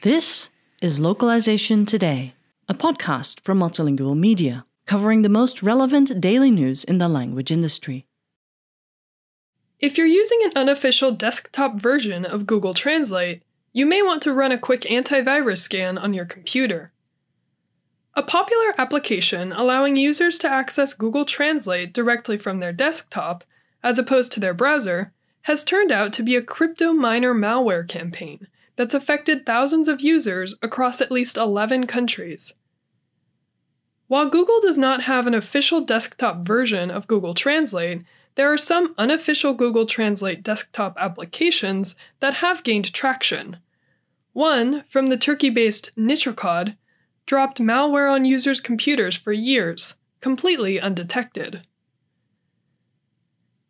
This is Localization Today, a podcast from Multilingual Media, covering the most relevant daily news in the language industry. If you're using an unofficial desktop version of Google Translate, you may want to run a quick antivirus scan on your computer. A popular application allowing users to access Google Translate directly from their desktop, as opposed to their browser, has turned out to be a crypto miner malware campaign that's affected thousands of users across at least 11 countries. While Google does not have an official desktop version of Google Translate, there are some unofficial Google Translate desktop applications that have gained traction. One, from the Turkey-based Nitrokod, dropped malware on users' computers for years, completely undetected.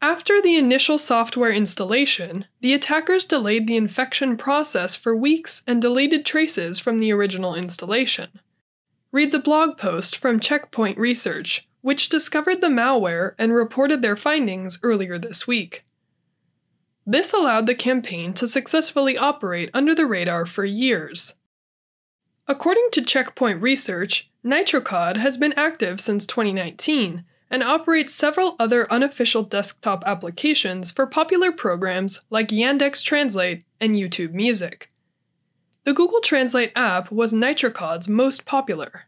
After the initial software installation, the attackers delayed the infection process for weeks and deleted traces from the original installation. Reads a blog post from Checkpoint Research, which discovered the malware and reported their findings earlier this week. This allowed the campaign to successfully operate under the radar for years. According to Checkpoint Research, Nitrokod has been active since 2019 and operates several other unofficial desktop applications for popular programs like Yandex Translate and YouTube Music. The Google Translate app was Nitrokod's most popular.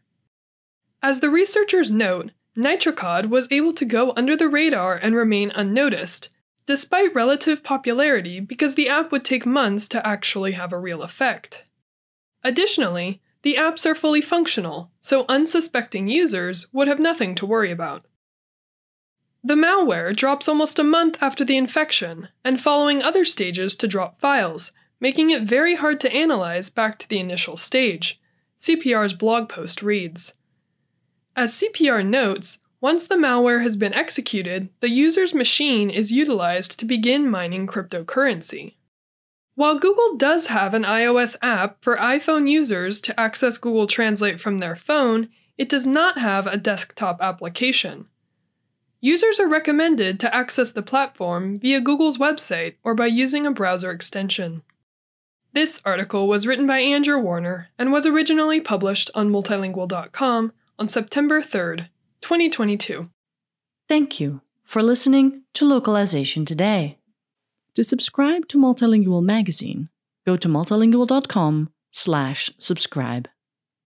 As the researchers note, Nitrokod was able to go under the radar and remain unnoticed, despite relative popularity because the app would take months to actually have a real effect. Additionally, the apps are fully functional, so unsuspecting users would have nothing to worry about. The malware drops almost a month after the infection, and following other stages to drop files, making it very hard to analyze back to the initial stage, CPR's blog post reads. As CPR notes, once the malware has been executed, the user's machine is utilized to begin mining cryptocurrency. While Google does have an iOS app for iPhone users to access Google Translate from their phone, it does not have a desktop application. Users are recommended to access the platform via Google's website or by using a browser extension. This article was written by Andrew Warner and was originally published on multilingual.com on September 3rd, 2022. Thank you for listening to Localization Today. To subscribe to Multilingual Magazine, go to multilingual.com/subscribe.